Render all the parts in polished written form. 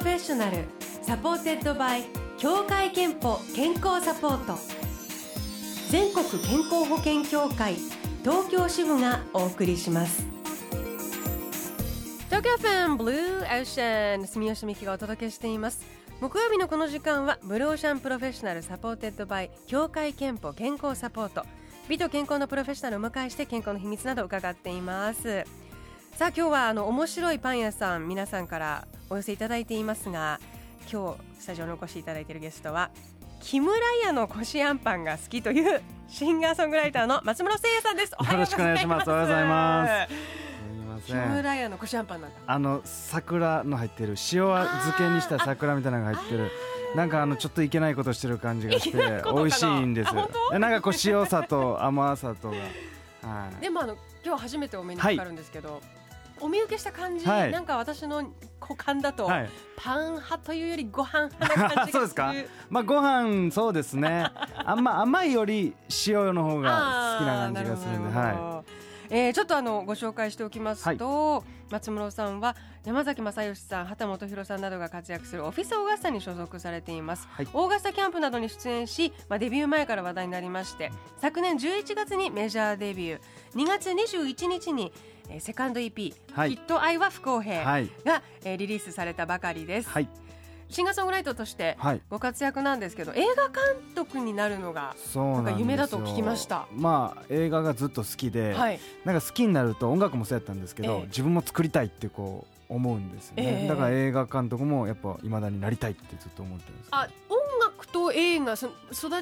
ロフェッショナルサポーテッドバイ協会憲法健康サポート、全国健康保険協会東京支部がお送りします。東京フェンブルーオーシャン、住吉美希がお届けしています。木曜日のこの時間はブルーオーシャンプロフェッショナルサポーテッドバイ協会憲法健康サポート、美と健康のプロフェッショナルを迎えして健康の秘密などを伺っています。さあ今日は面白いパン屋さん、皆さんからお寄せいただいていますが、今日スタジオにお越しいただいているゲストは木村屋のこしあんパンが好きというシンガーソングライターの松村聖也さんです。よろしくお願いします。おはようございます。木村屋のこしあんパンなんだ。桜の入ってる塩漬けにした桜みたいなのが入ってる、なんかちょっといけないことしてる感じがして美味しいんですよ。なんかこう塩さと甘さとが、はい、でも今日初めてお目にかかるんですけど、はい、お見受けした感じ、はい、なんか私の股間だと、はい、パン派というよりご飯派な感じがするそうですか、まあ、ご飯そうですねあんま甘いより塩の方が好きな感じがするんで、はいちょっとご紹介しておきますと、はい、松室さんは山崎正義さん、畑本博さんなどが活躍するオフィスオーガスタに所属されています、はい、オーガスタキャンプなどに出演し、まあ、デビュー前から話題になりまして、昨年11月にメジャーデビュー、2月21日にセカンド EP きっと愛は不公平がリリースされたばかりです、はい、シンガーソングライターとしてご活躍なんですけど、映画監督になるのがなんか夢だと聞きました。まあ、映画がずっと好きで、はい、なんか好きになると音楽もそうやったんですけど、自分も作りたいってこう思うんですよね、だから映画監督もやっぱ未だになりたいってずっと思ってるんです。あ、音楽と映画、育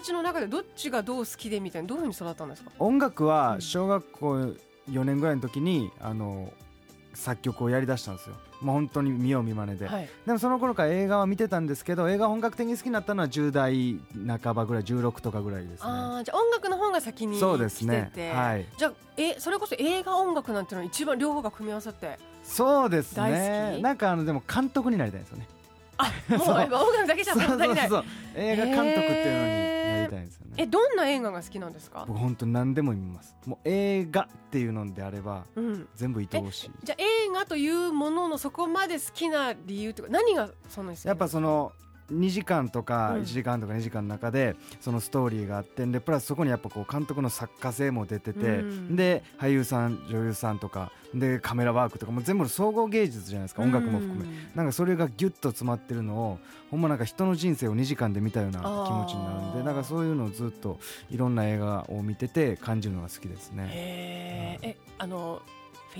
ちの中でどっちがどう好きでみたいな、どういうふうに育ったんですか？音楽は小学校、4年ぐらいの時に作曲をやりだしたんですよ、まあ、本当に見よう見まねで、はい、でもその頃から映画は見てたんですけど、映画本格的に好きになったのは10代半ばぐらい、16とかぐらいですね。あ、じゃあ音楽の方が先に来てて、そうですね、はい、じゃあそれこそ映画音楽なんてのは一番両方が組み合わさって、そうですね、大好き。なんかでも監督になりたいんですよね。あ、もう音楽だけじゃ物足りない。そうそうそう、映画監督っていうのにどんな映画が好きなんですか？僕本当に何でも見ます。もう映画っていうのであれば、うん、全部愛おしい。じゃあ映画というもののそこまで好きな理由とか何がそんなに好きなの？やっぱその2時間とか1時間とか2時間の中でそのストーリーがあって、でプラスそこにやっぱこう監督の作家性も出てて、で俳優さん女優さんとかでカメラワークとかも全部総合芸術じゃないですか、音楽も含め、なんかそれがギュッと詰まってるのを、ほんまなんか人の人生を2時間で見たような気持ちになるんで、なんかそういうのをずっといろんな映画を見てて感じるのが好きですね。へー、フ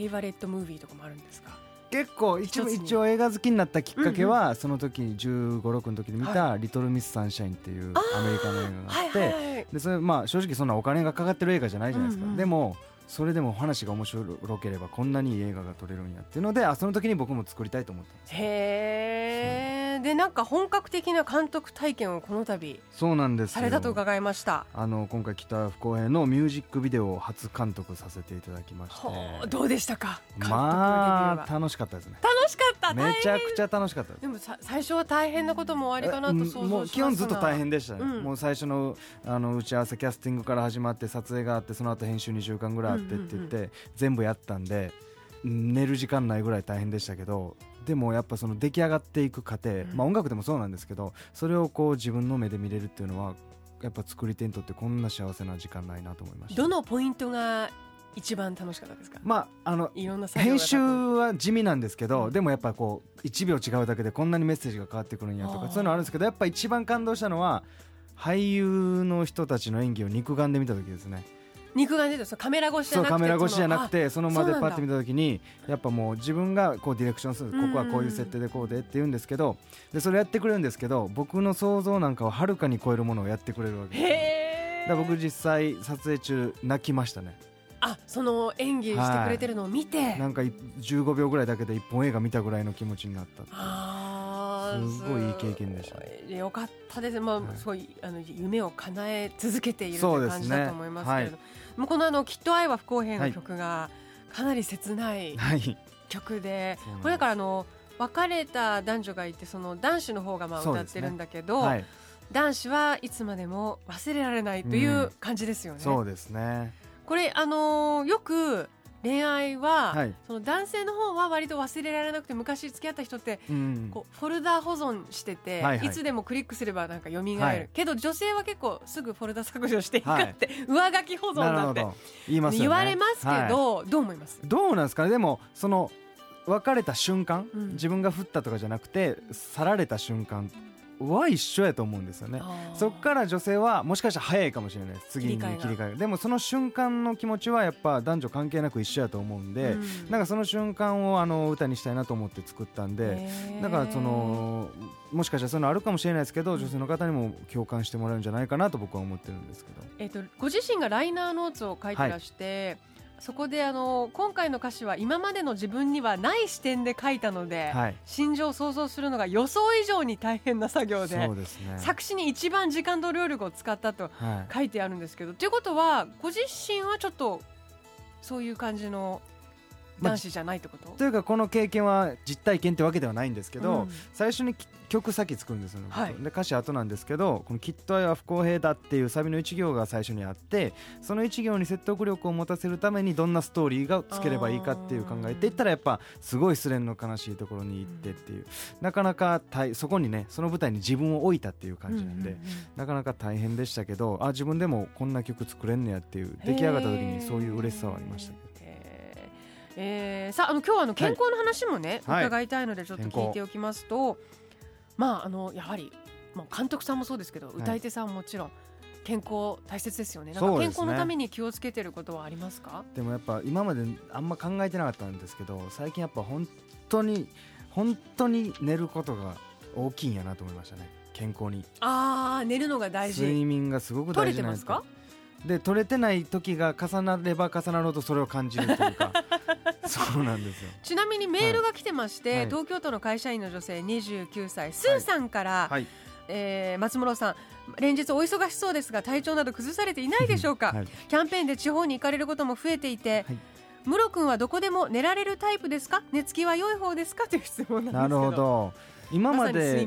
ェイバレットムービーとかもあるんですか？結構一応映画好きになったきっかけは、うんうん、その時に15、16の時に見たリトルミスサンシャインっていうアメリカの映画があって、はいはい、でそれ、まあ、正直そんなお金がかかってる映画じゃないじゃないですか、うんうん、でもそれでも話が面白ければこんなにいい映画が撮れるんやっていうので、あ、その時に僕も作りたいと思ったんです。へー、でなんか本格的な監督体験をこの度されたと伺いました。今回北福平のミュージックビデオを初監督させていただきまして、どうでしたか？まあ楽しかったですね。楽しかった、めちゃくちゃ楽しかったです。でも最初は大変なこともおありかなと想像しますが、もう基本ずっと大変でしたね、うん、もう最初の打ち合わせ、キャスティングから始まって撮影があって、その後編集2週間ぐらいって言って全部やったんで、寝る時間ないぐらい大変でしたけど、でもやっぱその出来上がっていく過程、まあ音楽でもそうなんですけど、それをこう自分の目で見れるっていうのはやっぱ作り手にとってこんな幸せな時間ないなと思いました。どのポイントが一番楽しかったですか？まあ、編集は地味なんですけど、でもやっぱこう1秒違うだけでこんなにメッセージが変わってくるんやとか、そういうのあるんですけど、やっぱ一番感動したのは俳優の人たちの演技を肉眼で見た時ですね。肉眼でカメラ越しじゃなくて、そうカメラ越しじゃなくて、その場でパッて見た時にやっぱもう自分がこうディレクションする、ここはこういう設定でこうでって言うんですけど、でそれやってくれるんですけど、僕の想像なんかをはるかに超えるものをやってくれるわけです。だから僕実際撮影中泣きましたね。あ、その演技してくれてるのを見て、はい、なんか15秒ぐらいだけで1本映画見たぐらいの気持ちになったっていう。すごいいい経験でした、ね、よかったです。まあ、はい、そういう夢を叶え続けているという感じだと思いますけれども、ね、はい、もうこのきっと愛は不公平の曲がかなり切ない曲で、はいはい、これから別れた男女がいて、その男子の方がまあ歌ってるんだけど、ね、はい、男子はいつまでも忘れられないという感じですよね、うん、そうですね。これよく恋愛は、はい、その男性の方は割と忘れられなくて、昔付き合った人って、うん、こうフォルダ保存してて、はいはい、いつでもクリックすればなんか蘇る、はい、けど女性は結構すぐフォルダ削除していくって、はい、上書き保存だって言われますけど、はい、どう思います？どうなんですかね。でもその別れた瞬間、うん、自分が振ったとかじゃなくて去られた瞬間は一緒やと思うんですよね。そっから女性はもしかしたら早いかもしれないです、次に切り替えでもその瞬間の気持ちはやっぱ男女関係なく一緒やと思うんで、うん、なんかその瞬間を歌にしたいなと思って作ったんで、だからそのもしかしたらそういうのあるかもしれないですけど、女性の方にも共感してもらえるんじゃないかなと僕は思ってるんですけど、ご自身がライナーノーツを書いてらして、はい、そこで今回の歌詞は今までの自分にはない視点で書いたので、はい、心情を想像するのが予想以上に大変な作業 そうですね、作詞に一番時間と労力を使ったと書いてあるんですけど、はい、ということはご自身はちょっとそういう感じの男子じゃないってこと、というかこの経験は実体験ってわけではないんですけど、うん、最初に曲先作るんですよね、はい、で歌詞後なんですけど、このきっと愛は不公平だっていうサビの一行が最初にあって、その一行に説得力を持たせるためにどんなストーリーがつければいいかっていう考えていったら、やっぱすごい失恋の悲しいところに行ってっていう、なかなかそこにね、その舞台に自分を置いたっていう感じなんで、うんうんうん、なかなか大変でしたけど、あ、自分でもこんな曲作れんねやっていう、出来上がった時にそういう嬉しさはありましたけど。さあ、今日は健康の話もね、はい、伺いたいのでちょっと聞いておきますと、はい、まあ、やはり、まあ、監督さんもそうですけど、はい、歌い手さんももちろん健康大切ですよね。なんか健康のために気をつけてることはありますか？でもやっぱ今まであんま考えてなかったんですけど、最近やっぱ本当に寝ることが大きいんやなと思いましたね、健康に。あ、寝るのが大事、睡眠がすごく大事なんです。取れてますか？で、取れてない時が重なれば重なるほどそれを感じるというかそうなんですよ。ちなみにメールが来てまして、はい、東京都の会社員の女性29歳、スーさんから、はいはい、松室さん、連日お忙しそうですが体調など崩されていないでしょうか、はい、キャンペーンで地方に行かれることも増えていて、はい、ムロ君はどこでも寝られるタイプですか？寝つきは良い方ですか？という質問なんですけど。なるほど。今まで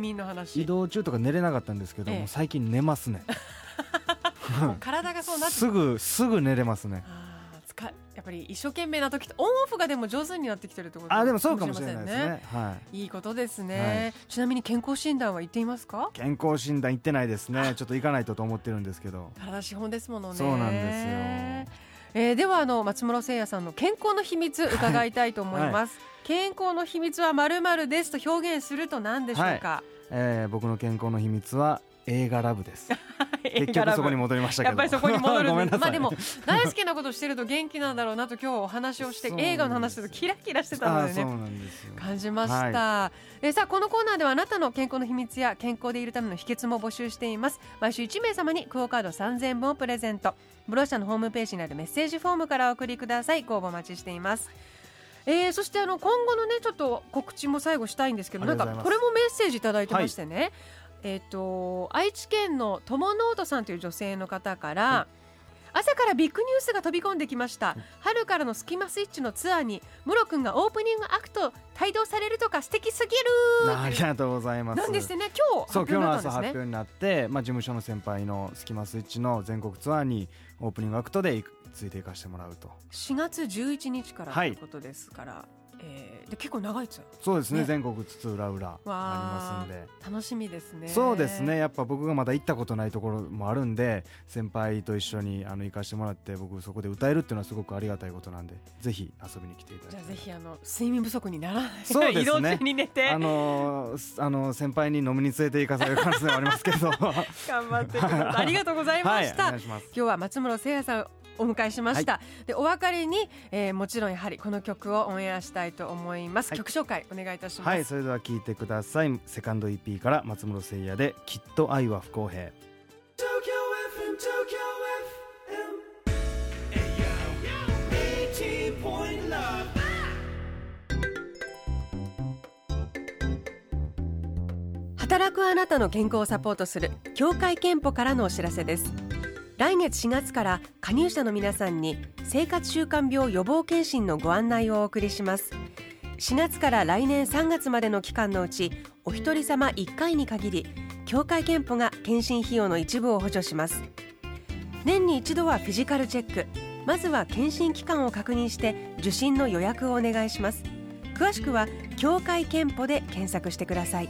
移動中とか寝れなかったんですけど、もう最近寝ますね体がそうなってすぐ寝れますね。やっぱり一生懸命な時とオンオフがでも上手になってきてるってことかもしれませんね。あ、でもそうかもしれないですね、はい、いいことですね、はい、ちなみに健康診断は行っていますか？健康診断行ってないですね。ちょっと行かないと思ってるんですけど、体資本ですものね。そうなんですよ。では松室聖弥さんの健康の秘密伺いたいと思います、はいはい、健康の秘密は〇〇ですと表現すると何でしょうか？はい、僕の健康の秘密は映画ラブです結局そこに戻りましたけどやっぱりそこに戻るんですまあでも大好きなことをしてると元気なんだろうなと、今日お話をして映画の話するとキラキラしてたのでね、感じました、はい。さあ、このコーナーではあなたの健康の秘密や健康でいるための秘訣も募集しています。毎週1名様にクオカード3000本をプレゼント。ブロシャのホームページにあるメッセージフォームからお送りください。ご応募お待ちしています。そして今後のね、ちょっと告知も最後したいんですけど、なんかこれもメッセージいただいてましてね、はい、愛知県のトモノートさんという女性の方から、はい、朝からビッグニュースが飛び込んできました、はい、春からのスキマスイッチのツアーにムロ君がオープニングアクト帯同されるとか素敵すぎる。ありがとうございます。なんですね、今日発表になったんですね。そう、今日の朝発表になって、まあ、事務所の先輩のスキマスイッチの全国ツアーにオープニングアクトでついていかせてもらうと、4月11日からということですから、はい、で結構長いっちゃう。そうですね、全国津々浦々ありますんで楽しみですね。そうですね、やっぱ僕がまだ行ったことないところもあるんで、先輩と一緒に行かしてもらって、僕そこで歌えるっていうのはすごくありがたいことなんで、ぜひ遊びに来ていただきたい。じゃあぜひ睡眠不足にならないそうです、ね、移動中に寝て先輩に飲みに連れて行かされる可能性もありますけど頑張ってくださいありがとうございました、はい、お願いします。今日は松室聖弥さんお迎えしました、はい、でお別れに、もちろんやはりこの曲をオンエアしたいと思います、はい、曲紹介お願いいたします、はい、それでは聴いてください。セカンド EP から松室聖弥できっと愛は不公平。働くあなたの健康をサポートする協会憲法からのお知らせです。来月4月から加入者の皆さんに生活習慣病予防検診のご案内をお送りします。4月から来年3月までの期間のうち、お一人様1回に限り協会憲法が検診費用の一部を補助します。年に一度はフィジカルチェック、まずは検診期間を確認して受診の予約をお願いします。詳しくは協会憲法で検索してください。